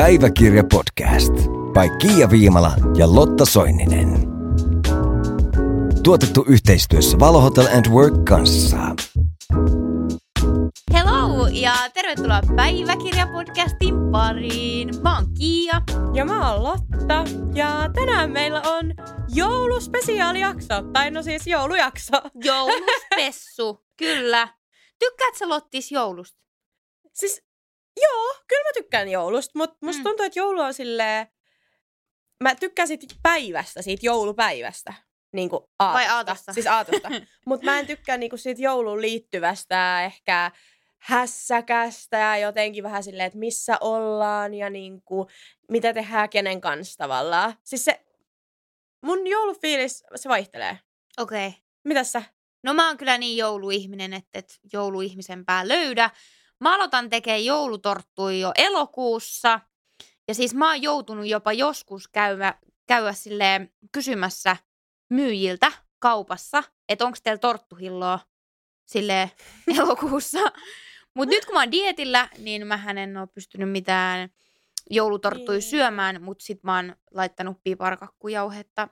Päiväkirja-podcast by Kiia Viimala ja Lotta Soininen. Tuotettu yhteistyössä Valo Hotel & Work kanssa. Hello ja tervetuloa Päiväkirja-podcastin pariin. Mä oon Kiia. Ja mä oon Lotta. Ja tänään meillä on jouluspesiaalijakso. Tai no siis joulujakso. Jouluspessu, kyllä. Tykkäät sä Lottis joulusta? Siis... Joo, kyllä mä tykkään joulusta, mutta musta tuntuu, että joulu on silleen... Mä tykkään siitä joulupäivästä. Niin kuin aatosta. Vai aatosta? Siis aatosta. Mutta mä en tykkää niinku siitä jouluun liittyvästä ehkä hässäkästä ja jotenkin vähän silleen, että missä ollaan ja niinku, mitä tehdään kenen kanssa tavallaan. Siis se mun joulufiilis, se vaihtelee. Okei. Okay. Mitäs sä? No mä oon kyllä niin jouluihminen, että jouluihmisempää löydä. Mä aloitan tekemään joulutorttuja jo elokuussa. Ja siis mä oon joutunut jopa joskus käydä silleen kysymässä myyjiltä kaupassa, että onko teillä torttuhilloa silleen elokuussa. Mut nyt kun mä oon dietillä, niin mähän en oo pystynyt mitään joulutorttuja syömään, mut sit mä oon laittanut piparkakkujauhetta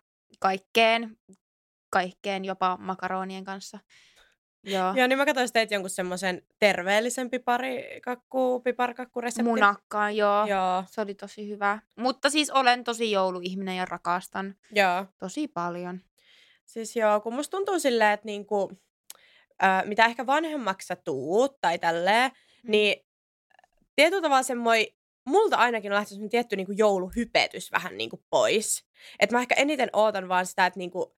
kaikkeen jopa makaronien kanssa. Joo, niin mä katsoin teitä jonkun semmoisen terveellisen piparkakkureseptin. Munakkaa, joo. Se oli tosi hyvä. Mutta siis olen tosi jouluihminen ja rakastan tosi paljon. Siis joo, kun musta tuntuu silleen, että niinku, mitä ehkä vanhemmaksi sä tuut tai tälleen, niin tietyllä tavalla semmoinen, multa ainakin on lähtenyt semmoinen tietty niinku jouluhypetys vähän niinku pois. Että mä ehkä eniten ootan vaan sitä, että niinku,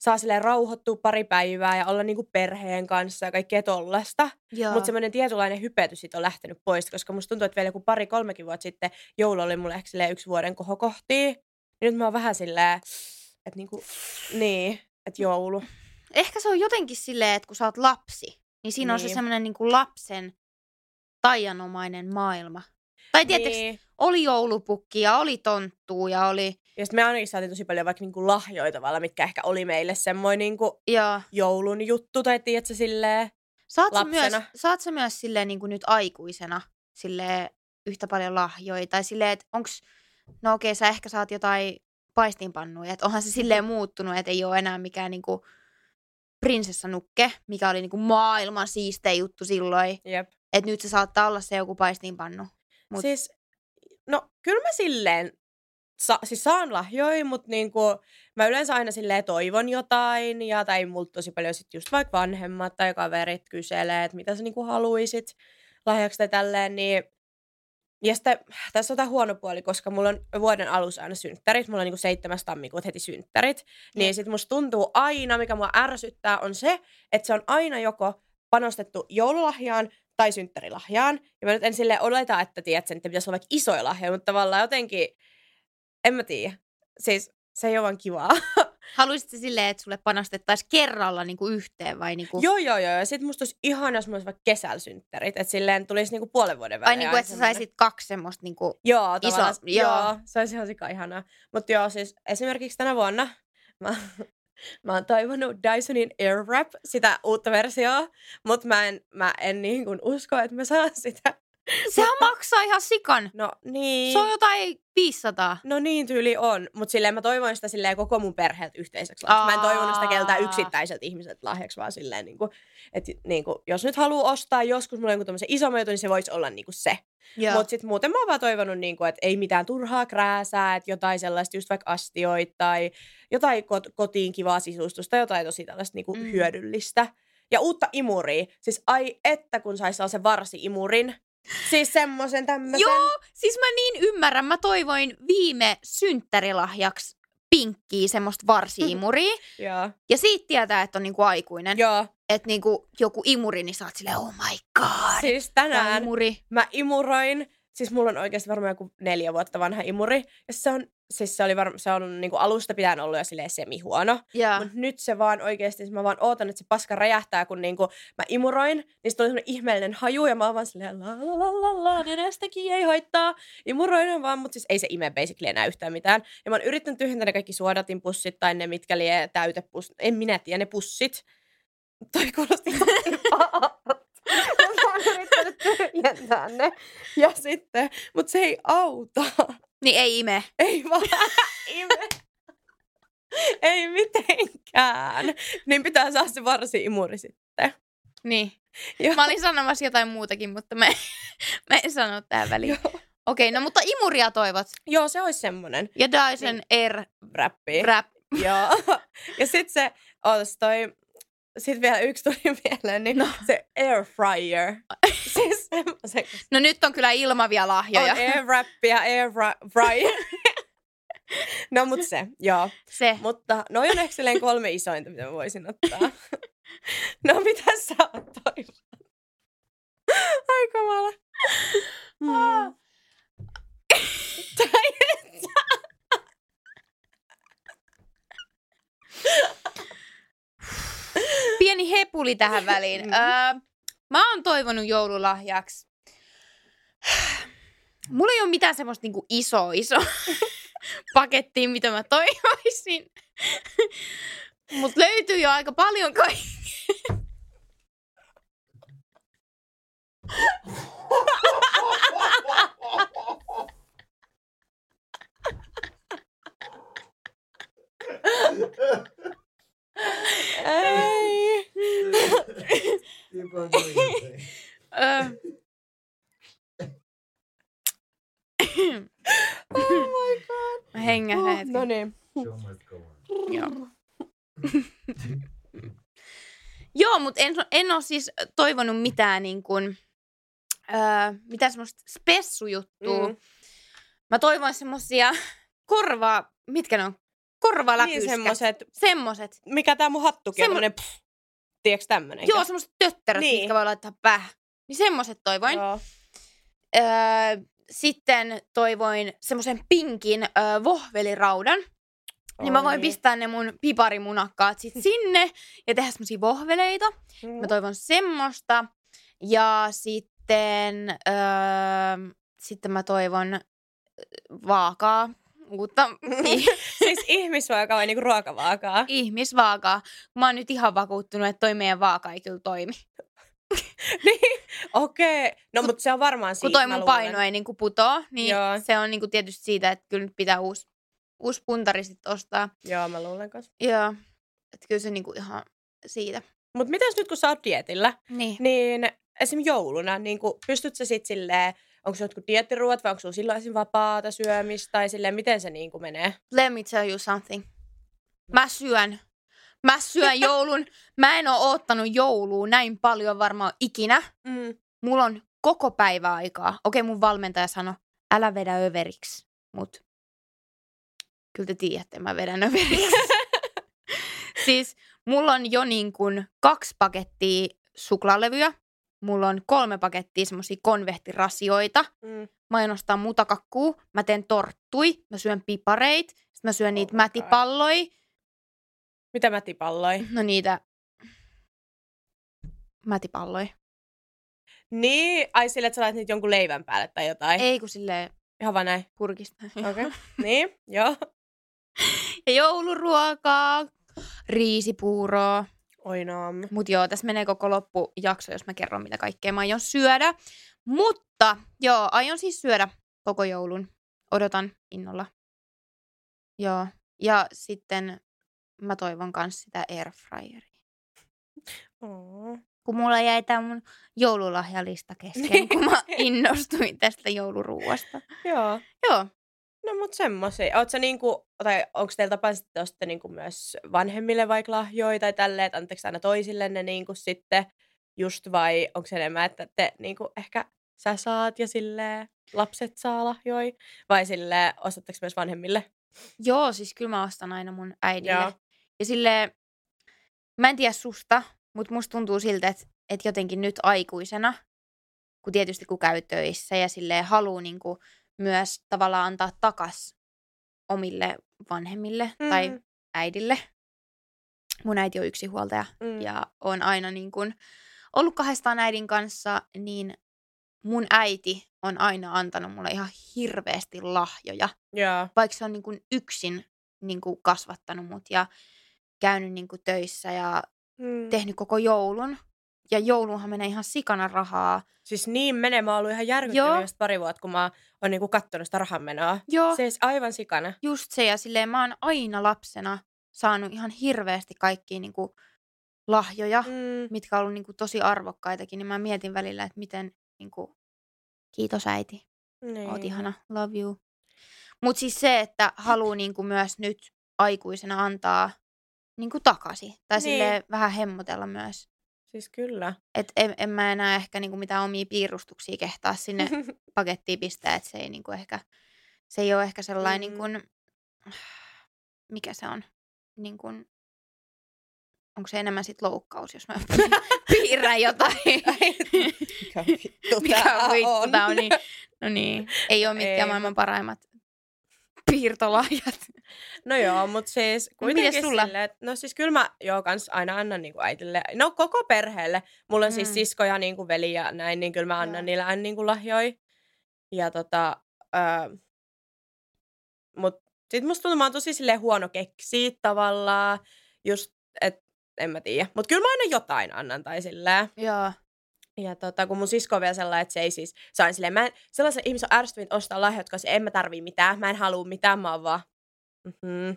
saa silleen rauhoittua pari päivää ja olla niinku perheen kanssa ja kaikkea tollasta. Mutta semmoinen tietynlainen hypetys siitä on lähtenyt pois, koska musta tuntuu, että vielä joku 2-3 vuotta sitten joulu oli mulle ehkä silleen 1 vuoden kohokohtia. Ja nyt mä oon vähän silleen, että niinku, niin, että joulu. Ehkä se on jotenkin silleen, että kun sä oot lapsi, niin siinä on se semmoinen niinku lapsen taianomainen maailma. Tai tietysti oli joulupukki ja oli tonttuu ja oli... Ja sitten me ainakin saatiin tosi paljon vaikka niinku lahjoja tavalla, mitkä ehkä oli meille semmoinen niinku joulun juttu tai tiedätkö silleen lapsena. Saat sä myös silleen niinku nyt aikuisena silleen yhtä paljon lahjoja tai silleen, että onks... No okei, sä ehkä saat jotain paistinpannuja, että onhan se silleen muuttunut, että ei ole enää mikään niinku prinsessanukke, mikä oli niinku maailman siistein juttu silloin. Jep. Että nyt se saattaa olla se joku paistinpannu. Mut. Siis, no kyllä mä silleen... Siis saan lahjoja, mutta niinku, mä yleensä aina silleen toivon jotain ja tai multa tosi paljon sit just vaikka vanhemmat tai kaverit kyselee, että mitä sä niinku haluisit lahjaksi tai tälleen. Niin... Ja sitten tässä on tää huono puoli, koska mulla on vuoden alussa aina synttärit, mulla on niinku 7. tammikuuta heti synttärit. Niin sit musta tuntuu aina, mikä mua ärsyttää on se, että se on aina joko panostettu joululahjaan tai synttärilahjaan. Ja mä nyt en silleen oleta, että tiedät sen, että pitäisi olla vaikka isoja lahjoja, mutta tavallaan jotenkin... En mä tiedä. Siis se ei ole vaan kivaa. Haluaisitko silleen, että sulle panostettaisiin kerralla niinku yhteen vai niinku? Joo. Ja sit musta olisi ihana, jos mulla olisi vaikka kesälsynttärit. Että silleen tulisi niinku puolen vuoden välein. Ai niinku, että sä saisit 2 semmoista niinku isoa. Joo, se olisi ihan sika ihanaa. Mutta joo, siis esimerkiksi tänä vuonna mä oon toivonut Dysonin Airwrap, sitä uutta versiota. Mutta mä en niinku usko, että mä saan sitä. Sehän maksaa ihan sikan. No niin. Se on jotain 500. No niin tyyli on. Mutta silleen mä toivon sitä silleen koko mun perheeltä yhteiseksi lahjaksi. Mä en toivonut sitä keltään yksittäiseltä ihmiseltä lahjaksi, vaan silleen niinku, että niinku, jos nyt haluaa ostaa joskus mulle jonkun tommosen isomman jutun, niin se voisi olla niinku se. Mutta sit muuten mä oon vaan toivonut niinku, että ei mitään turhaa krääsää, että jotain sellaista just vaikka astioita tai jotain kotiin kivaa sisustusta, jotain tosi tällaista niinku hyödyllistä. Ja uutta imuria. Siis ai että kun sais sellaisen varsi-imurin. Siis semmoisen tämmöisen. Joo, siis mä niin ymmärrän. Mä toivoin viime synttärilahjaksi pinkkiä semmoista varsi-imuria. Ja siitä tietää, että on niinku aikuinen. Joo. Että niinku joku imuri, niin sä oot silleen, oh my god. Siis tänään mä imuroin. Siis mulla on oikeasti varmaan joku 4 vuotta vanha imuri. Ja se on niinku alusta pitäen ollut jo silleen semihuono. Mut nyt se vaan oikeesti, mä vaan ootan, että se paska räjähtää, kun niinku mä imuroin. Niin se tuli semmonen ihmeellinen haju ja mä oon vaan silleen la nenästäkin ei haittaa. Imuroin vaan, mut siis ei se ime basically enää yhtään mitään. Ja mä oon yrittänyt tyhjentää ne kaikki suodatinpussit tai ne mitkä lie täytepussit. En minä tiedä, ne pussit. Toi kuulosti pahalta. yrittänyt tyhjentää ne. Ja sitten, mutta se ei auta. Niin ei ime. Ei vaan ime. Ei mitenkään. Niin pitää saada se varsi-imuri sitten. Niin. Joo. Mä olin sanomassa jotain muutakin, mutta mä en sanonut tähän väliin. Joo. Okei, no mutta imuria toivot. Joo, se olisi semmonen. Ja Dyson Airwrap. Joo. Ja sit se, sit vielä yksi tuli mieleen, niin se Air Fryer. Siis semmosen. No nyt on kyllä ilmavia lahjoja. On Airwrap ja Air Fryer. No mut se, joo. Se. Mutta noi on ehkä silleen 3 isointa, mitä mä voisin ottaa. No mitä sä oot toivon? Ai kamala. Mm. Pieni hepuli tähän väliin. Mä oon toivonut joululahjaksi. Mulla ei ole mitään semmoista niinku iso pakettia, mitä mä toivoisin. Mut löytyy jo aika paljon kaikkea. Ei. Oh my god. Mä hengähdän hetken. No niin. Joo, mutta en ole siis toivonut mitään niin kuin mitään semmoista spessujuttua. Mm. Mä toivon semmosia mitkä ne on? Korvaläpyskä. Niin semmoset. Mikä tää mun hattukin on, tämmönen tiiäks tämmönen? Joo, semmoset tötterät, niin. Mitkä voi laittaa päähän. Niin semmoset toivoin. Joo. Sitten toivoin semmosen pinkin vohveliraudan. Niin mä voin pistää ne mun piparimunakkaat sit sinne ja tehdä semmosia vohveleita. Mm. Mä toivon semmosta. Ja sitten mä toivon vaakaa. Uutta. Siis ihmisvaakaa vai niinku ruokavaakaa? Ihmisvaakaa. Mä oon nyt ihan vakuuttunut, että toi meidän vaaka ei kyllä toimi. Niin, okei. Okay. No mutta se on varmaan siitä, kun toi mun paino ei niinku putoo, niin joo. Se on niinku tietysti siitä, että kyllä nyt pitää uusi puntari sit ostaa. Joo, mä luulen kanssa. Joo, että kyllä se niinku ihan siitä. Mut mitäs nyt kun sä oot dietillä, niin esim. Jouluna, niinku pystyt sä sit silleen, onko se jotkut dieettiruot vai onko sulla silloin vapaata syömistä tai silleen, miten se niin kuin menee? Let me tell you something. Mä syön joulun. Mä en oo oottanut joulua näin paljon varmaan ikinä. Mm. Mulla on koko päivä aikaa. Okei, mun valmentaja sanoi, älä vedä överiksi. Mut kyllä te tiedätte, mä vedän överiksi. Siis mulla on jo niin kuin 2 pakettia suklaalevyjä. Mulla on 3 pakettia semmosia konvehtirasioita. Mm. Mä aion ostaa mutakakkuu. Mä teen torttui. Mä syön pipareit. Sitten mä syön niitä mätipalloja. Mitä mätipalloja? No niitä mätipalloja. Niin? Ai silleen, että sä laitat niitä jonkun leivän päälle tai jotain? Ei kun silleen. Ihan vaan näin? Purkista. Okei. Okay. Niin, joo. Ja jouluruokaa. Riisipuuroa. Oi naam. Mut joo, tässä menee koko loppujakso, jos mä kerron mitä kaikkea mä aion syödä. Mutta joo, aion siis syödä koko joulun. Odotan innolla. Joo. Ja sitten mä toivon kans sitä airfryeria. Oh. Kun mulla jäi tää mun joululahjalista kesken, kun mä innostuin tästä jouluruuasta. Joo. Joo. No mut semmosia. Oot sä niinku, tai onks teillä tapaa sitten ostatte niinku myös vanhemmille vaikka lahjoja tai tälleen, että anteeksi aina toisillenne niinku sitten just vai onks enemmän, että te niinku ehkä sä saat ja silleen lapset saa lahjoja vai silleen ostatteko myös vanhemmille? Joo, siis kyllä mä ostan aina mun äidille. Joo. Ja silleen, mä en tiedä susta, mut musta tuntuu siltä, että jotenkin nyt aikuisena, kun tietysti kun käy töissä ja silleen haluu niinku myös tavallaan antaa takas omille vanhemmille tai äidille. Mun äiti on yksinhuoltaja ja on aina niin kun ollut kahdestaan äidin kanssa, niin mun äiti on aina antanut mulle ihan hirveästi lahjoja. Yeah. Vaikka se on niin kun yksin niin kun kasvattanut mut ja käynyt niin kun töissä ja tehnyt koko joulun, Ja jouluunhan menee ihan sikana rahaa. Siis niin menee. Mä oon ollut ihan järkyttynyt pari vuotta, kun mä oon niinku kattonut sitä rahanmenoa. Joo. Siis aivan sikana. Just se. Ja silleen mä oon aina lapsena saanut ihan hirveästi kaikkia niinku lahjoja, mitkä on ollut niinku tosi arvokkaitakin. Niin mä mietin välillä, että miten niinku... Kiitos äiti. Niin. Oot ihana. Love you. Mut siis se, että haluu niinku myös nyt aikuisena antaa niinku takaisin. Tai niin. Silleen vähän hemmotella myös. Siis kyllä. Et en mä enää ehkä niinku mitään omia piirustuksia kehtaa sinne pakettiin pistää, että se ei niinku ehkä, se ei ole ehkä sellainen niinku, mikä se on, niinku, onko se enemmän sit loukkaus, jos mä piirrän jotain. Mikä vittu tää on. Niin, no niin, ei ole mitkään maailman parhaimmat piirtolahjat. No joo, mutta siis kuitenkin silleen, no siis kyllä mä kans aina annan niinku äitille, no koko perheelle. Mulla on siis sisko ja niinku veli ja näin, niin kyllä mä annan niillä aina niinku lahjoja. Ja mut sit musta tuntuu, mä oon tosi silleen huono keksiä tavallaan, just et en mä tiedä. Mut kyllä mä aina jotain annan tai silleen. Joo. Ja kun mun sisko on vielä sellainen, että se ei siis, se on silleen, mä en, sellaisen ihmisen on ärsyttävintä ostaa lahjoja, jotka se en mä tarvii mitään, mä en halua mitään, mä oon vaan. Mm-hmm.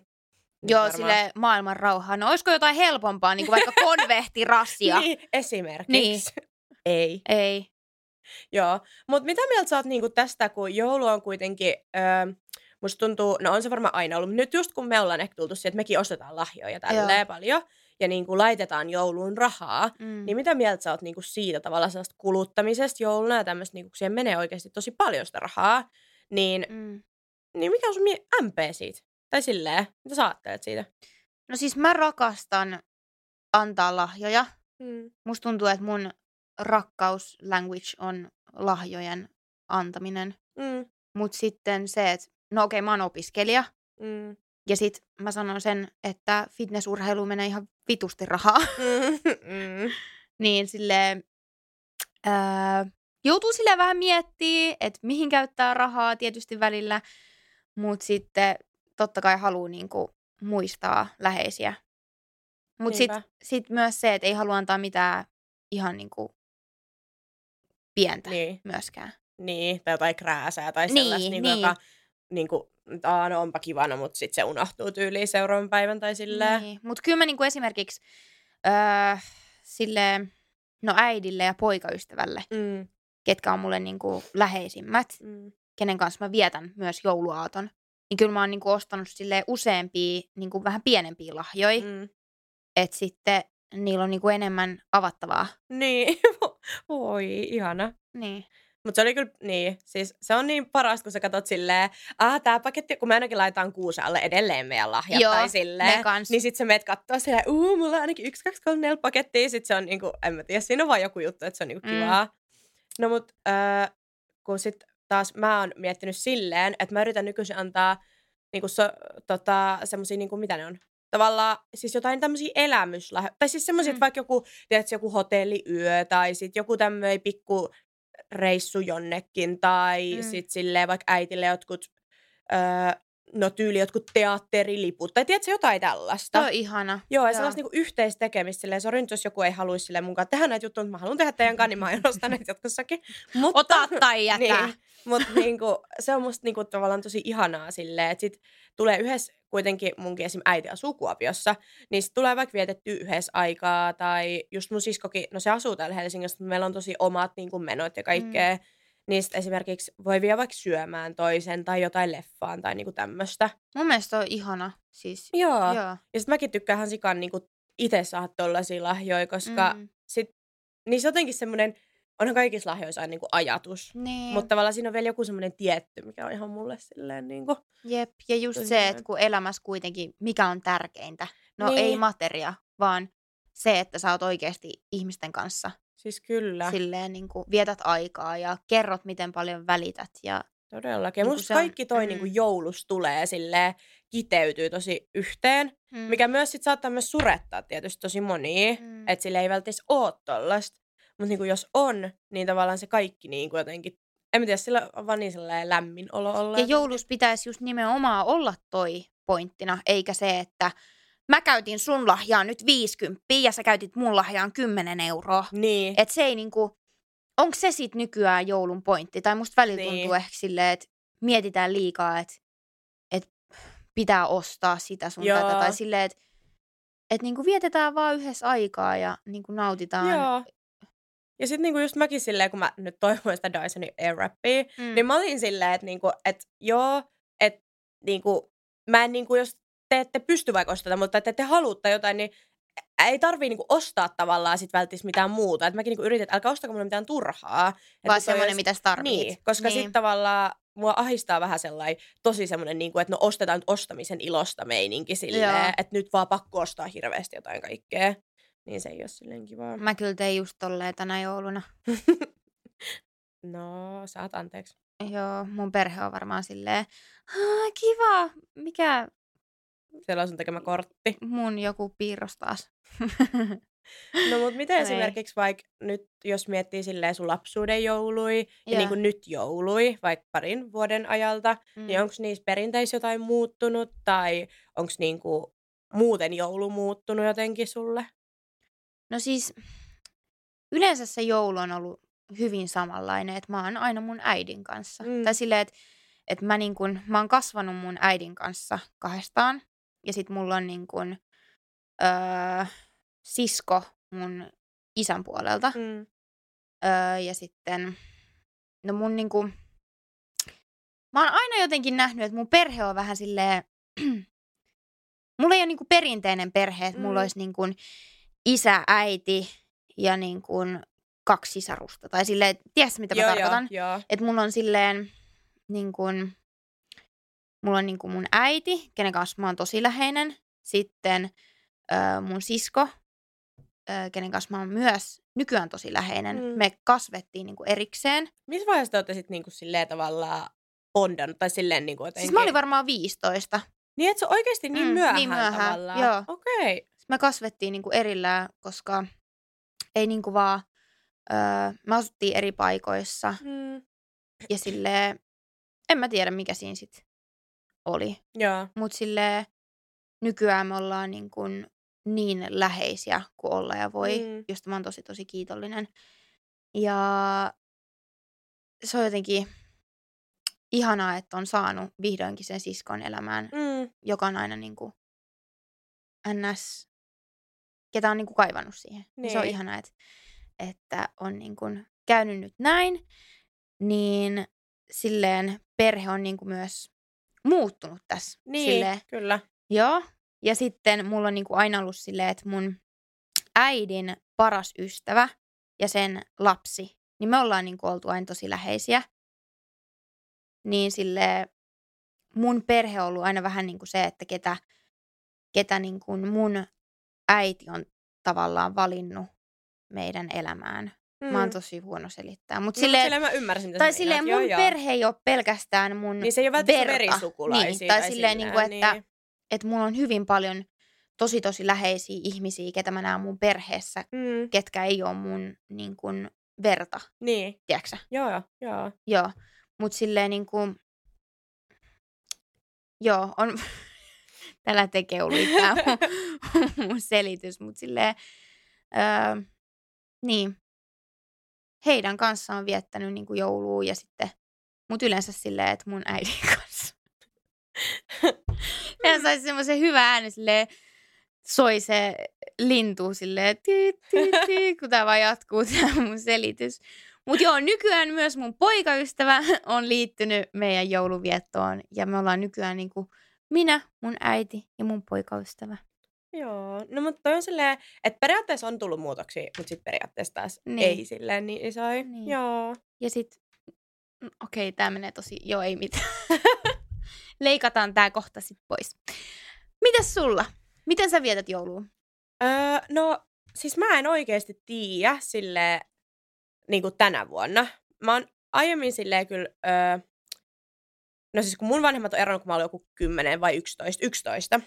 Joo, silleen maailman rauhaa. No olisiko jotain helpompaa, niin kuin vaikka konvehtirasia? Niin, esimerkiksi. Niin. Ei. Joo, mutta mitä mieltä sä oot niin kuin tästä, kun joulu on kuitenkin, musta tuntuu, no on se varmaan aina ollut, nyt just kun me ollaan ehkä tultu siihen, että mekin ostetaan lahjoja tälleen paljon, ja niin kuin laitetaan jouluun rahaa, niin mitä mieltä sä oot niin kuin siitä tavallaan sellaista kuluttamisesta jouluna ja tämmöistä, niin kun siihen menee oikeasti tosi paljon sitä rahaa, niin, niin mikä on sun MP siitä? Tai silleen, mitä sä ajattelet siitä? No siis mä rakastan antaa lahjoja. Musta tuntuu, että mun rakkaus language on lahjojen antaminen. Mut sitten se, että no okei, mä oon opiskelija. Ja sit mä sanon sen, että fitnessurheilu menee ihan vitusti rahaa. Niin silleen, joutuu silleen vähän miettimään, että mihin käyttää rahaa tietysti välillä. Mut sitten totta kai haluu niinku muistaa läheisiä. Mut sit myös se, että ei halua antaa mitään ihan niinku pientä myöskään. Niin, tai jotain krääsää tai sellaista, joka... Niinku, no onpa kivana, mutta sitten se unohtuu tyyliin seuraavan päivän tai silleen. Niin, mutta kyllä mä niinku esimerkiksi silleen, no äidille ja poikaystävälle, ketkä on mulle niinku läheisimmät, kenen kanssa mä vietän myös jouluaaton, niin kyllä mä oon niinku ostanut silleen useampia, niinku vähän pienempiä lahjoja, että sitten niillä on niinku enemmän avattavaa. Niin, voi ihana. Niin. Mutta se oli kyllä, niin, siis se on niin paras, kun sä katot silleen, tää paketti, kun me ainakin laitaan kuusen alle edelleen meidän lahjat. Joo, tai silleen. Niin sit sä meet kattoo silleen, mulla on ainakin 1, 2, 3, 4 pakettia. Sit se on niinku, en mä tiedä, siinä on vaan joku juttu, että se on niinku kivaa. No mut, kun sit taas mä oon miettinyt silleen, että mä yritän nykyisin antaa niinku semmosia, niinku mitä ne on. Tavallaan siis jotain tämmöisiä elämyslahjoja. Tai siis semmosia, että vaikka joku, tiedätkö, joku hotelliyö tai sit joku tämmöinen pikku... reissu jonnekin tai sit silleen vaikka äitille jotkut jotkut teatteriliput tai tiedätkö jotain tällaista. Joo, ihana. Joo, ja sellaista niinku yhteistekemistä silleen, sori nyt jos joku ei haluisi silleen munkaan tehdä näitä juttuja, mutta mä haluan tehdä teidän kanssa, niin mä aion ostaa näitä jatkossakin. Mutta, ota tai jätä. Niin, mutta niinku, se on musta niinku tavallaan tosi ihanaa silleen, että sit tulee yhdessä kuitenkin munkin esim. Äiti asuu Kuopiossa, niin sit tulee vaikka vietettyä yhdessä aikaa, tai just mun siskokin, no se asuu täällä Helsingissä, mutta meillä on tosi omat niin kuin menot ja kaikkea, niin esimerkiksi voi vielä vaikka syömään toisen, tai jotain leffaan, tai niinku tämmöstä. Mun mielestä on ihana, siis. Joo, ja sit mäkin tykkäänhän sikan niinku itse saada tollasia lahjoja, koska sit, niin se jotenkin semmonen, onhan kaikissa lahjoissa aina niinku ajatus, niin. Mutta tavallaan siinä on vielä joku semmoinen tietty, mikä on ihan mulle silleen niinku... Jep, ja just se, että kun elämässä kuitenkin, mikä on tärkeintä, no niin. Ei materia, vaan se, että sä oot oikeasti ihmisten kanssa. Siis kyllä. Silleen niinku vietät aikaa ja kerrot, miten paljon välität ja... Todellakin. Niin musta kaikki toi niinku joulus tulee silleen, kiteytyy tosi yhteen, mikä myös sit saattaa myös surettaa tietysti tosi monia, että sille ei välttämättä oo tollaista. Mutta niinku jos on, niin tavallaan se kaikki niinku jotenkin, en mä tiedä, sillä on vaan niin sellainen lämmin olo olla. Ja joulussa pitäisi just nimenomaan olla toi pointtina, eikä se, että mä käytin sun lahjaan nyt 50 ja sä käytit mun lahjaan 10 €. Niin. Että se ei niinku, onko se sit nykyään joulun pointti? Tai musta välillä tuntuu ehkä silleen, että mietitään liikaa, että pitää ostaa sitä sun tätä. Tai silleen, että niinku vietetään vaan yhdessä aikaa ja niinku nautitaan. Joo. Ja sitten niinku just mäkin silleen, kun mä nyt toivoin sitä Dysonin Airwrapia, niin mä olin silleen, että niinku, et joo, että niinku, mä en niinku, jos te ette pysty vaikka ostamaan, mutta te ette haluttaa jotain, niin ei tarvii niinku ostaa tavallaan sit välttis mitään muuta. Et mäkin niinku yritin, että älkää ostako mulle mitään turhaa. Vaan semmoinen, mitä sä tarvitset. Niin, koska niin. Sit tavallaan mua ahistaa vähän sellainen tosi semmoinen, niinku, että no ostetaan nyt ostamisen ilosta meininki silleen, että nyt vaan pakko ostaa hirveästi jotain kaikkea. Niin se ei ole silleen kivaa. Mä kyllä tein just tolleen tänä jouluna. No, saat anteeksi. Joo, mun perhe on varmaan silleen, kiva, mikä... Siellä on sun tekemä kortti. Mun joku piirros taas. No mut miten esimerkiksi vaikka nyt, jos miettii silleen sun lapsuuden joului ja niin kuin nyt joului, vaikka parin vuoden ajalta, niin onko niissä perinteissä jotain muuttunut tai onko niinku muuten joulu muuttunut jotenkin sulle? No siis yleensä se joulu on ollut hyvin samanlainen, että mä oon aina mun äidin kanssa. Tai silleen, että mä oon kasvanut mun äidin kanssa kahdestaan. Ja sit mulla on niin kun, sisko mun isän puolelta. Ja sitten, no mun niin kun, mä oon aina jotenkin nähnyt, että mun perhe on vähän silleen, mulla ei ole niin kun perinteinen perhe, että mulla olisi niin kun isä, äiti ja niin kun 2 sisarusta. Tai silleen, tiedätkö mitä mä tarkoitan? Että mulla on silleen, niin kun, mulla on niin kuin mun äiti, kenen kanssa mä oon tosi läheinen. Sitten mun sisko, kenen kanssa mä oon myös nykyään tosi läheinen. Me kasvettiin niin kuin erikseen. Missä vaiheessa te ootte sitten niin kuin silleen tavallaan bondannut? Tai silleen niin kuin jotenkin... Siis mä olin varmaan 15. Niin, että se oikeasti niin myöhään tavallaan? Joo. Okei. Okay. Me kasvettiin niin kuin erillään, koska ei niin kuin vaan... me asuttiin eri paikoissa. Ja silleen... En mä tiedä, mikä siinä sitten oli. Mutta silleen nykyään me ollaan niin läheisiä kuin olla ja voi, josta mä oon tosi tosi kiitollinen. Ja se on jotenkin ihanaa, että on saanut vihdoinkin sen siskon elämään, joka on aina niinku ns, ketä on niinku kaivannut siihen. Niin. Se on ihanaa, että on niinku käynyt nyt näin, niin silleen perhe on niinku myös muuttunut tässä. Niin, silleen. Kyllä. Joo. Ja sitten mulla on niinku aina ollut silleen, että mun äidin paras ystävä ja sen lapsi, niin me ollaan niinku oltu aina tosi läheisiä. Niin silleen mun perhe on ollut aina vähän niinku se, että ketä niinku mun äiti on tavallaan valinnut meidän elämään. Mä oon tosi huono selittää. Mut silleen mä ymmärsin, mitä mun perhe ei ole pelkästään mun verta. Niin se ei ole välttämättä verisukulaisia. Niin, tai silleen, että mulla on hyvin paljon tosi tosi läheisiä ihmisiä, ketä mä näen mun perheessä, ketkä ei ole mun niin kun, verta. Niin. Tiedätkö? Joo. Mut silleen niin kuin... Joo, on... Tällä tekeuliin tää mun selitys, mut silleen... Niin. Heidän kanssaan on viettänyt niinku joulua ja sitten mut yleensä silleen, että mun äidin kanssa. Mehän saisi semmoisen hyvän äänen silleen, soi se lintu silleen, kun tää vaan jatkuu tää mun selitys. Mut joo, nykyään myös mun poikaystävä on liittynyt meidän jouluviettoon ja me ollaan nykyään niinku minä, mun äiti ja mun poikaystävä. Joo, no mutta toi on silleen, että periaatteessa on tullut muutoksia, mutta sitten periaatteessa taas ei silleen niin isoja. Niin. Joo. Ja sitten, okei, tää menee tosi, joo ei mitään. Leikataan tää kohta sitten pois. Mitäs sulla? Miten sä vietät joulua? No, siis mä en oikeesti tiedä silleen niinku tänä vuonna. Mä oon aiemmin silleen kyllä... no siis kun mun vanhemmat on eronnut, kun mä olin joku 10 vai 11.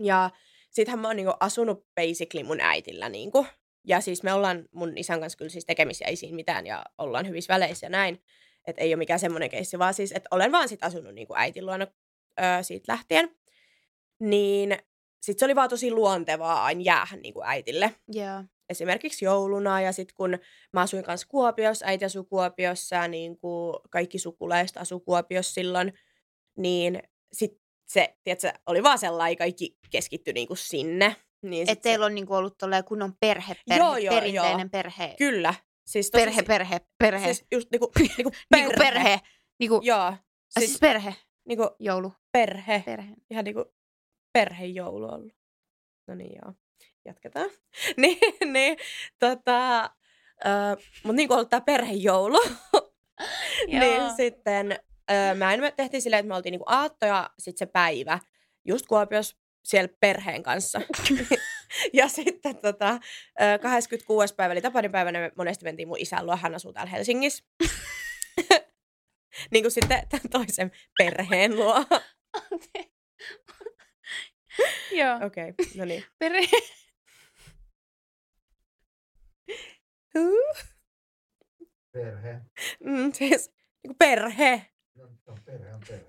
Ja... Sittenhän mä oon niinku asunut basically mun äitillä niinku. Ja siis me ollaan mun isän kanssa kyllä siis tekemisiä, ei siinä mitään ja ollaan hyvissä väleissä ja näin. Että ei ole mikään semmoinen keissi, vaan siis, että olen vaan sit asunut niinku äitin luona siitä lähtien. Niin sitten se oli vaan tosi luontevaa aina jäähän niin kuin äitille. Yeah. Esimerkiksi jouluna ja sitten kun mä asuin kanssa Kuopiossa, äiti asui Kuopiossa ja niin kuin kaikki sukulaista asui Kuopiossa silloin, niin sitten se tiedätkö, oli vaan sellainen, kaikki keskittyi niin kuin sinne. Niin että teillä on niin kuin ollut tolleen kunnon perinteinen perhe. Kyllä. Siis perhe. Siis just niinku perhe. Niinku, joo. Siis perhe. Niinku joulu. Perhe. Ihan niinku perhejoulu ollut. No niin joo. Jatketaan. Niin. Mut niinku ollut tää perhejoulu. Niin sitten me tehtiin silleen, että me oltiin niinku aatto ja sit se päivä. Just Kuopiossa siellä perheen kanssa. Ja sitten 26. päivä, eli tapaninpäivänä me monesti mentiin mun isän luo, hän asuu täällä Helsingissä. Niin kuin sitten tämän toisen perheen luo. Joo. Okei, no niin. Perheen. Perhe. Siis perhe. No perhe on perhe.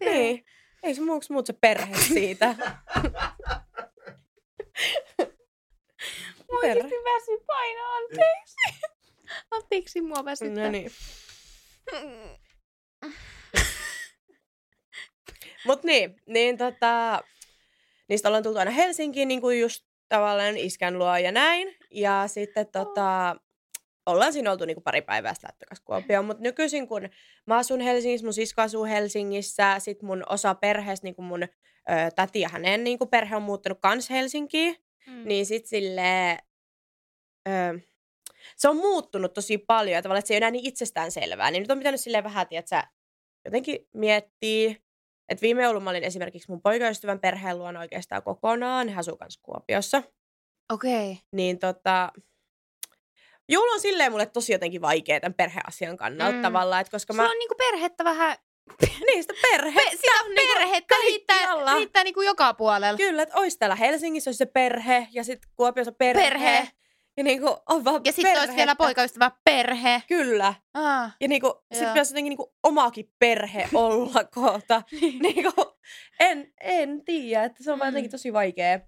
Niin. Ei se muut se perhe siitä. Mua oikeasti väsy painaa, anteeksi. Anteeksi, mua väsyttää. No niin. Mut niin, niistä ollaan tultu aina Helsinkiin, niin kuin just tavallaan iskän luo ja näin. Ja sitten ollaan siinä oltu niin kuin pari päivää lähtökäs Kuopioon, mutta nykyisin kun mä asun Helsingissä, mun sisko asuu Helsingissä, sit mun osa perheestä, niin kuin mun täti ja hänen niin kuin perhe on muuttanut kans Helsinkiin, niin sit silleen se on muuttunut tosi paljon ja tavallaan, että se ei enää niin itsestäänselvää, niin nyt on pitänyt silleen vähän, että jotenkin miettii, että viime joulun mä olin esimerkiksi mun poikaystävän perheen luona oikeastaan kokonaan, hän asuu kans Kuopiossa. Okei. Okay. Niin joulu on silleen mulle tosi jotenkin vaikea tämän perheasian kannalta tavallaan, että koska sulla on niinku perhettä vähän... Niin, sitä perhettä. Sitä on perhettä riittää niinku joka puolella. Kyllä, että ois täällä Helsingissä olisi se perhe ja sit Kuopiossa perhe. Ja niinku on vaan perhettä. Ja sit ois vielä poikaystävä perhe. Kyllä. Ah, ja niinku sit pitäisi jotenkin niinku omaakin perhe olla kohta. Niinku en tiedä, että se on vaan jotenkin tosi vaikea.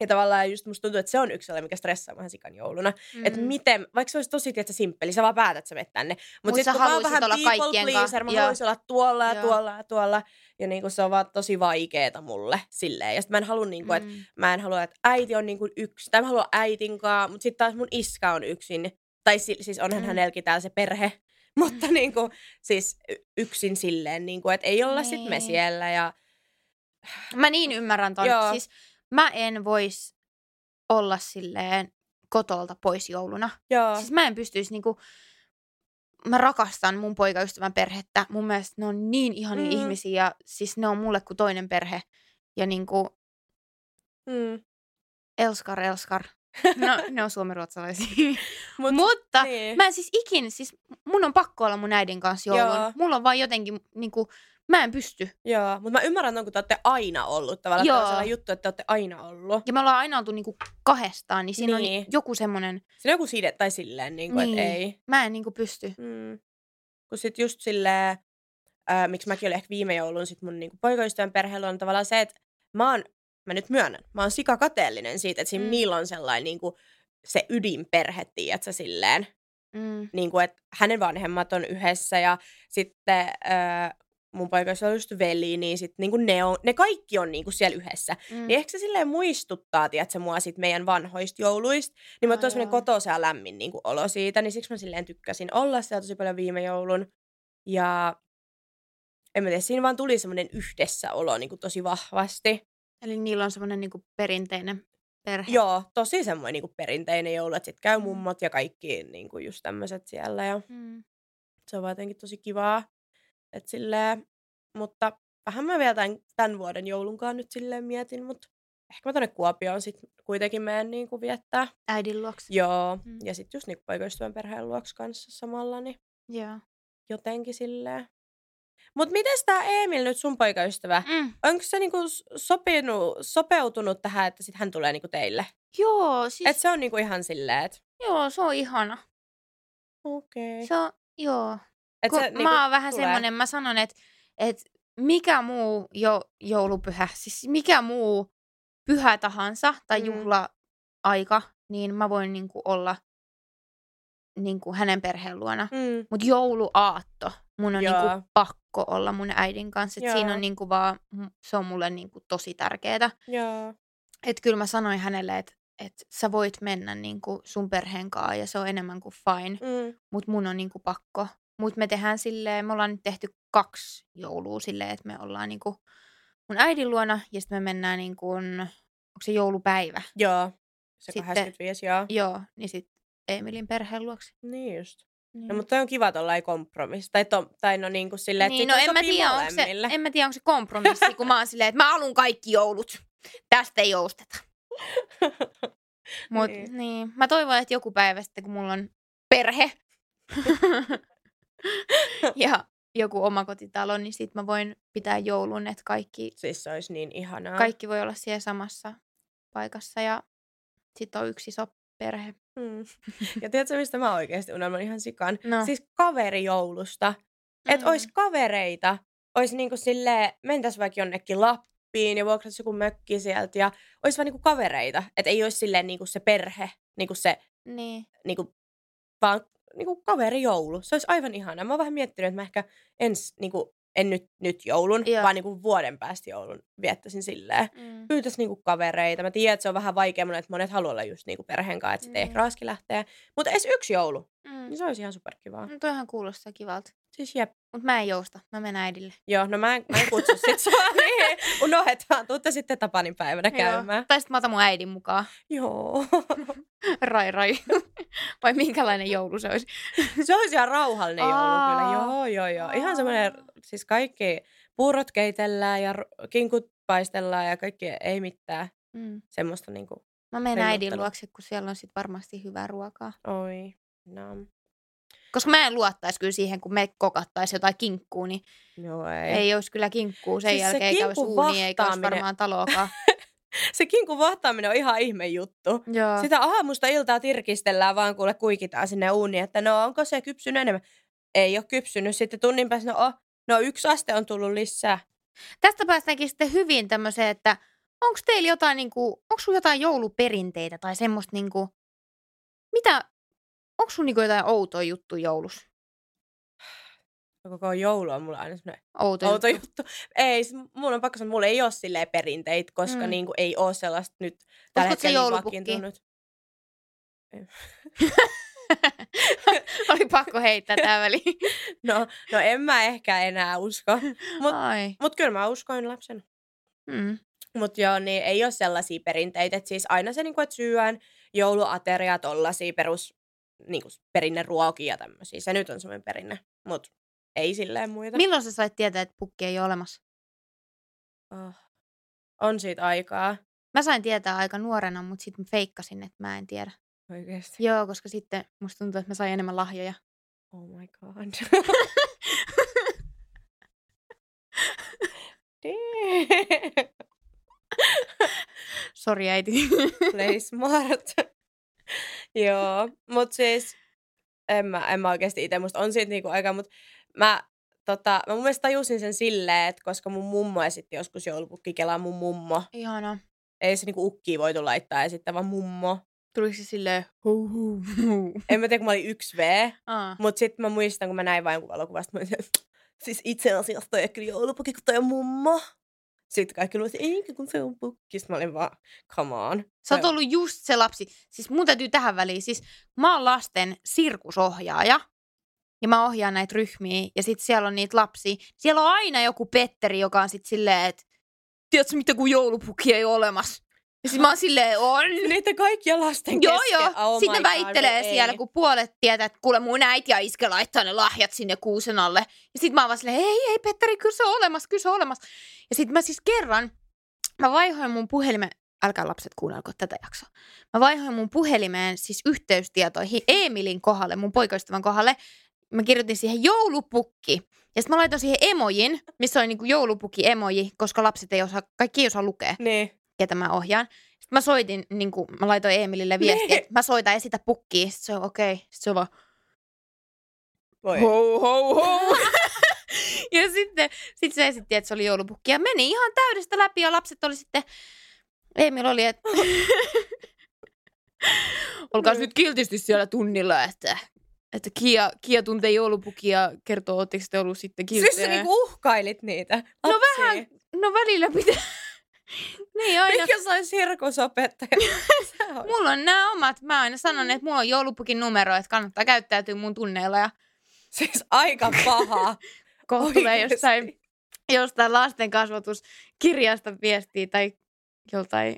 Ja tavallaan just musta tuntuu, että se on yksi sellainen, mikä stressaa vähän sikan jouluna. Että miten, vaikka se olisi tosi simppeli, sä vaan päätät, että sä menet tänne. Mutta sitten kun mä oon vähän people pleaser, mä haluaisin olla tuolla ja tuolla ja tuolla. Ja niinku se on vaan tosi vaikeeta mulle silleen. Ja sit mä en halua niinku, että mä en halua, että äiti on niinku yksi. Tai mä haluan äitinkaan, mutta sit taas mun iska on yksin. Tai siis onhan hänelläkin täällä se perhe. Mutta niinku siis yksin silleen, niinku, että ei olla sit me siellä. Ja... Mä niin ymmärrän ton. Siis... Mä en vois olla silleen kotolta pois jouluna. Joo. Siis mä en pystyisi niinku... Mä rakastan mun poikaystävän perhettä. Mun mielestä ne on niin ihania ihmisiä. Ja siis ne on mulle kuin toinen perhe. Ja niinku... Elskar. No, ne on suomenruotsalaisia. Mutta niin. Mä en siis ikin... Siis mun on pakko olla mun äidin kanssa joulun. Joo. Mulla on vaan jotenkin niinku... Mä en pysty. Joo, mutta mä ymmärrän, kun te olette aina ollut. Tavallaan sellainen juttu, että te olette aina ollut. Ja me ollaan aina oltu niinku kahdestaan, niin siinä on joku semmoinen... Siinä on joku side tai silleen, niinku, niin. Että ei. Mä en niinku pysty. Kun sit just silleen, miksi mäkin olin ehkä viime joulun sit mun niinku poikaystävän perheellä on tavallaan se, että mä nyt myönnän, mä oon sikakateellinen siitä, että siinä niillä on sellainen niinku se ydinperhe, tiiätsä silleen. Niin kuin, että hänen vanhemmat on yhdessä ja sitten... mun paikassa on just veli, niin sit niinku ne kaikki on niinku siellä yhdessä. Niin ehkä se silleen muistuttaa, tiiätsä, mua sit meidän vanhoista jouluista. Niin mä tuon semmonen kotoisa ja lämmin niinku olo siitä, niin siksi mä silleen tykkäsin olla siellä tosi paljon viime joulun. Ja en mä tiedä, siinä vaan tuli semmonen yhdessäolo niinku tosi vahvasti. Eli niillä on semmonen niinku perinteinen perhe. Joo, tosi semmoinen niinku perinteinen joulu, että sit käy mummot ja kaikki niinku just tämmöset siellä. Ja se on vaan jotenkin tosi kivaa. Et silleen, mutta vähän mä vielä tämän vuoden joulunkaan nyt silleen mietin, mutta ehkä mä tonne Kuopioon sit kuitenkin menen niinku viettää. Äidin luokse. Joo, ja sit just niinku poikaystävän perheen luokse kanssa samalla, niin jotenkin silleen. Mut mites tää Emil nyt sun poikaystävä, onko se niinku sopeutunut tähän, että sit hän tulee niinku teille? Joo, siis... Et se on niinku ihan silleen, et... Joo, se on ihana. Okei. Se on, joo... Niinku mä oon vähän semmonen, mä sanon, että mikä muu joulupyhä, siis mikä muu pyhä tahansa tai juhla-aika, niin mä voin niinku olla niinku hänen perheen luona. Mm. Mut jouluaatto mun on niinku pakko olla mun äidin kanssa. Et siinä on niinku vaan, se on mulle niinku tosi tärkeetä. Et kyllä mä sanoin hänelle, että sä voit mennä niinku sun perheen kaa ja se on enemmän kuin fine. Mm. Mut mun on niinku pakko. Mut me tehdään silleen, me ollaan nyt tehty 2 joulua silleen, että me ollaan niinku mun äidin luona ja sitten me mennään niinku, onko se joulupäivä? Joo, se 25, joo. Joo, niin sitten Emilin perheen luokse. Niin just. Niin. No mutta toi on kiva tollain kompromissi. Tai no niinku silleen, että niin, no, en mä tiedä, onko se kompromissi, kun mä oon silleen, että mä haluun kaikki joulut. Tästä ei jousteta. Mut niin, mä toivon, että joku päivä sitten, kun mulla on perhe ja joku omakotitalo, niin sit mä voin pitää joulun, että kaikki... Siis se olisi niin ihanaa. Kaikki voi olla siellä samassa paikassa ja sit on yksi iso perhe. Mm. Ja tiedätkö, mistä mä oikeesti unelman ihan sikan? No. Siis kaverijoulusta. Että ois kavereita, ois niinku silleen, mentäis vaikka jonnekin Lappiin ja vuokraisi joku mökki sieltä ja ois vaan niinku kavereita. Että ei ois silleen niinku se perhe, niinku se... Niin. Niinku vaan... Niinku kaverijoulu. Se olisi aivan ihanaa. Mä oon vähän miettinyt, että mä ehkä en nyt joulun, vaan niinku vuoden päästä joulun viettäisin silleen. Mm. Pyytäisi niinku kavereita. Mä tiedän, että se on vähän vaikea mulle, että monet haluaa olla just niinku perheen kanssa, että sitten ehkä raaski lähtee. Mutta edes 1 joulu. Mm. Niin se olisi ihan superkivaa. No toihan kuulostaa kivalta. Siis jep. Mut mä en jousta. Mä menen äidille. Joo, no mä en kutsu sit sua. Niin. Unohdetaan. Tuutte sitten Tapanin päivänä käymään. Tai sit mä otan mun äidin mukaan. Joo. Rai. Vai minkälainen joulu se olisi? Se olisi ihan rauhallinen joulu kyllä. Joo. Ihan semmoinen, siis kaikki puurot keitellään ja kinkut paistellaan ja kaikki ei mitään. Mm. Semmoista niinku. Mä menen äidin luokse, kun siellä on sit varmasti hyvää ruokaa. Oi, no. Koska mä en luottaisi kyllä siihen, kun me kokattaisiin jotain kinkkuu, niin ei olisi kyllä kinkkuu. Sen siis jälkeen ei käy suuni, eikä olisi varmaan taloakaan. Se kinkun vahtaaminen on ihan ihme juttu. Joo. Sitä aamusta iltaa tirkistellään vaan, kuule kuikitaan sinne uuniin, että no onko se kypsynyt enemmän? Ei ole kypsynyt. Sitten tunnin päästä, no 1 aste on tullut lisää. Tästä päästäänkin sitten hyvin tämmöiseen, että onko teillä jotain, niinku, onko sun jotain jouluperinteitä tai semmoista, niinku, mitä... Onko sun niinku jotain outoa juttu joulussa? Koko joulu on mulla aina semmoinen outo juttu. Ei, mulla on pakko sanoa, mulla ei ole silleen perinteitä, koska niinku ei ole sellaista nyt tällä hetkellä vakiintunut. Oli pakko heittää tää väliin. No en mä ehkä enää usko. Mut kyllä mä uskoin lapsena. Mm. Mut joo, niin ei ole sellaisia perinteitä. Et siis aina se niinku, että syön jouluateriaa tollasia perus... Niinku perinneruokia ja tämmöisiä. Se nyt on semmoinen perinne, mut ei silleen muita. Milloin sä sait tietää, että pukki ei ole olemassa? On siitä aikaa. Mä sain tietää aika nuorena, mut sit mä feikkasin, että mä en tiedä. Oikeesti? Joo, koska sitten musta tuntuu, että mä sain enemmän lahjoja. Oh my god. Sori äiti. Play smart. Joo, mutta siis en mä oikeasti itse, musta on siitä niinku aikaa, mutta mä mun mielestä tajusin sen silleen, että koska mun mummo esitti joskus joulupukki Kelaa mun mummo. Ihana. Ei se niinku ukkii voitu laittaa esittävä mummo. Tuliko se silleen huu. En mä tiedä, kun mä olin 1V, mutta sit mä muistan, kun mä näin vain valokuvasta, mä olin siis itse asiassa toi ei kyllä joulupukki, kun toi on mummo. Sitten kaikki luulisi, eikä kun se on pukki. Sitten mä olin vaan, come on. Sä oot ollut just se lapsi. Siis mun täytyy tähän väliin. Siis mä oon lasten sirkusohjaaja. Ja mä ohjaan näitä ryhmiä. Ja sit siellä on niitä lapsia. Siellä on aina joku Petteri, joka on sit silleen, että tiedätkö mitä, kun joulupukki ei ole olemassa. Ja sit mä oon silleen, on. Niitä kaikkia lasten kesken. Joo. Oh sitten väittelee siellä, kun puolet tietää, että kuule mun äiti ja iskä laittaa ne lahjat sinne kuusen alle. Ja sit mä oon vaan silleen, ei Petteri, kyllä se on olemassa. Ja sit mä siis kerran, mä vaihoin mun puhelimeen, älkää lapset kuunnelko tätä jaksoa. Mä vaihoin mun puhelimeen siis yhteystietoihin Emilin kohdalle, mun poikaystävän kohdalle. Mä kirjoitin siihen joulupukki. Ja sit mä laitoin siihen emojin, missä oli niinku joulupukki emoji, koska lapset ei osaa, kaikki ei osaa lukea. Niin. Ketä mä ohjaan. Sitten mä soitin, niin kuin mä laitoin Emilille viestiä, että mä soitan esitä pukkiin. Sitten se on okei. Sitten se on vaan... Voi. Ho, ho, ho. Ja sitten se esitti, että se oli joulupukki. Ja meni ihan täydestä läpi ja lapset oli sitten Emil oli, että olkaas nyt kiltisti siellä tunnilla, että Kiia tuntee joulupukia, kertoo, ootteko te ollut sitten kiltejä. Siis sä niinku uhkailit niitä lapsia. No vähän, no välillä pitää. Niin aina. Mikä saisi hirkusopettaja? Mulla on nämä omat, mä aina sanon, että mulla on joulupukin numero, että kannattaa käyttäytyä mun tunneilla. Ja... Siis aika paha. Kohta tulee jostain lasten kasvatuskirjasta viestiä tai joltain.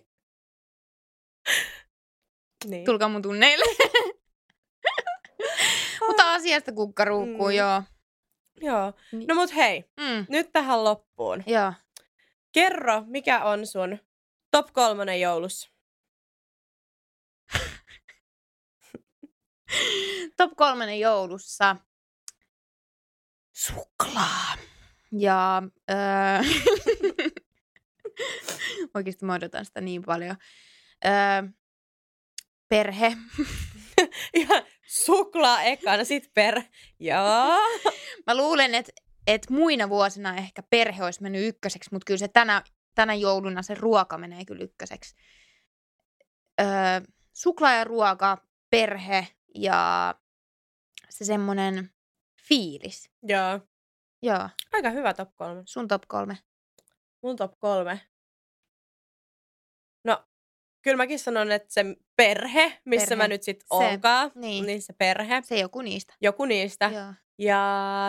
Niin. Tulkaa mun tunneille. Mutta asiasta kukkaruukkuu, joo. Joo. No mut hei, nyt tähän loppuun. Joo. Kerro, mikä on sun top 3 joulussa? Top 3 joulussa. Suklaa. Ja oikeesti mä odotan sitä niin paljon. Perhe. Ja suklaa ekana, sit perhe. Joo. Mä luulen, että muina vuosina ehkä perhe olisi mennyt ykköseksi, mutta kyllä se tänä jouluna se ruoka menee kyllä ykköseksi. Suklaa ja ruoka, perhe ja se semmonen fiilis. Joo. Joo. Aika hyvä top 3. Sun top 3. Mun top 3. No, kyllä mäkin sanon, että se perhe, missä mä nyt sit oonkaan, niin se perhe. Se joku niistä. Joo. Ja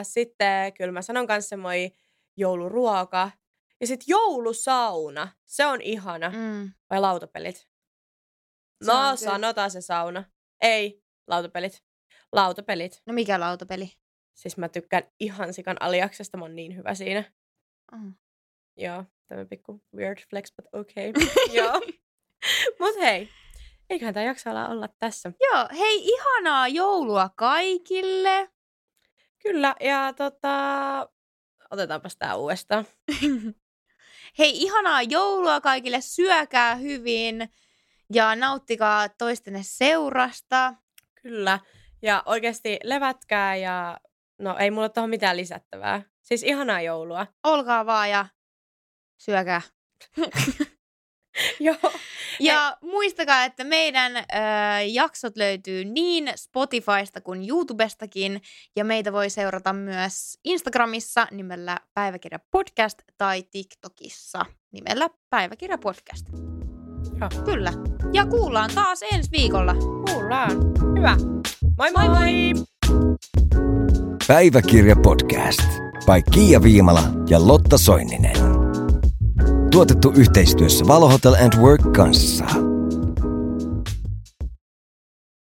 sitten kyllä mä sanon kans semmoinen jouluruoka. Ja sitten joulusauna. Se on ihana. Vai lautapelit? No sanotaan se sauna. Ei, lautapelit. No mikä lautapeli? Siis mä tykkään ihan sikan Aliaksesta. Mä oon niin hyvä siinä. Joo, tämä pikku weird flex, but okay. Joo. Mut hei. Eiköhän tää jaksa olla tässä. Joo, hei, ihanaa joulua kaikille. Kyllä, ja otetaanpas tää uudestaan. Hei, ihanaa joulua kaikille, syökää hyvin ja nauttikaa toistenne seurasta. Kyllä, ja oikeesti levätkää ja no ei mulla tohon mitään lisättävää. Siis ihanaa joulua. Olkaa vaan ja syökää. Joo. Ja muistakaa, että meidän jaksot löytyy niin Spotifysta kuin YouTubestakin. Ja meitä voi seurata myös Instagramissa nimellä Päiväkirja-podcast tai TikTokissa nimellä Päiväkirja-podcast. Joo. Kyllä. Ja kuullaan taas ensi viikolla. Kuullaan. Hyvä. Moi moi moi! Päiväkirja-podcast by Kiia Viimala ja Lotta Soininen. Tuotettu yhteistyössä Valo Hotel & Work kanssa.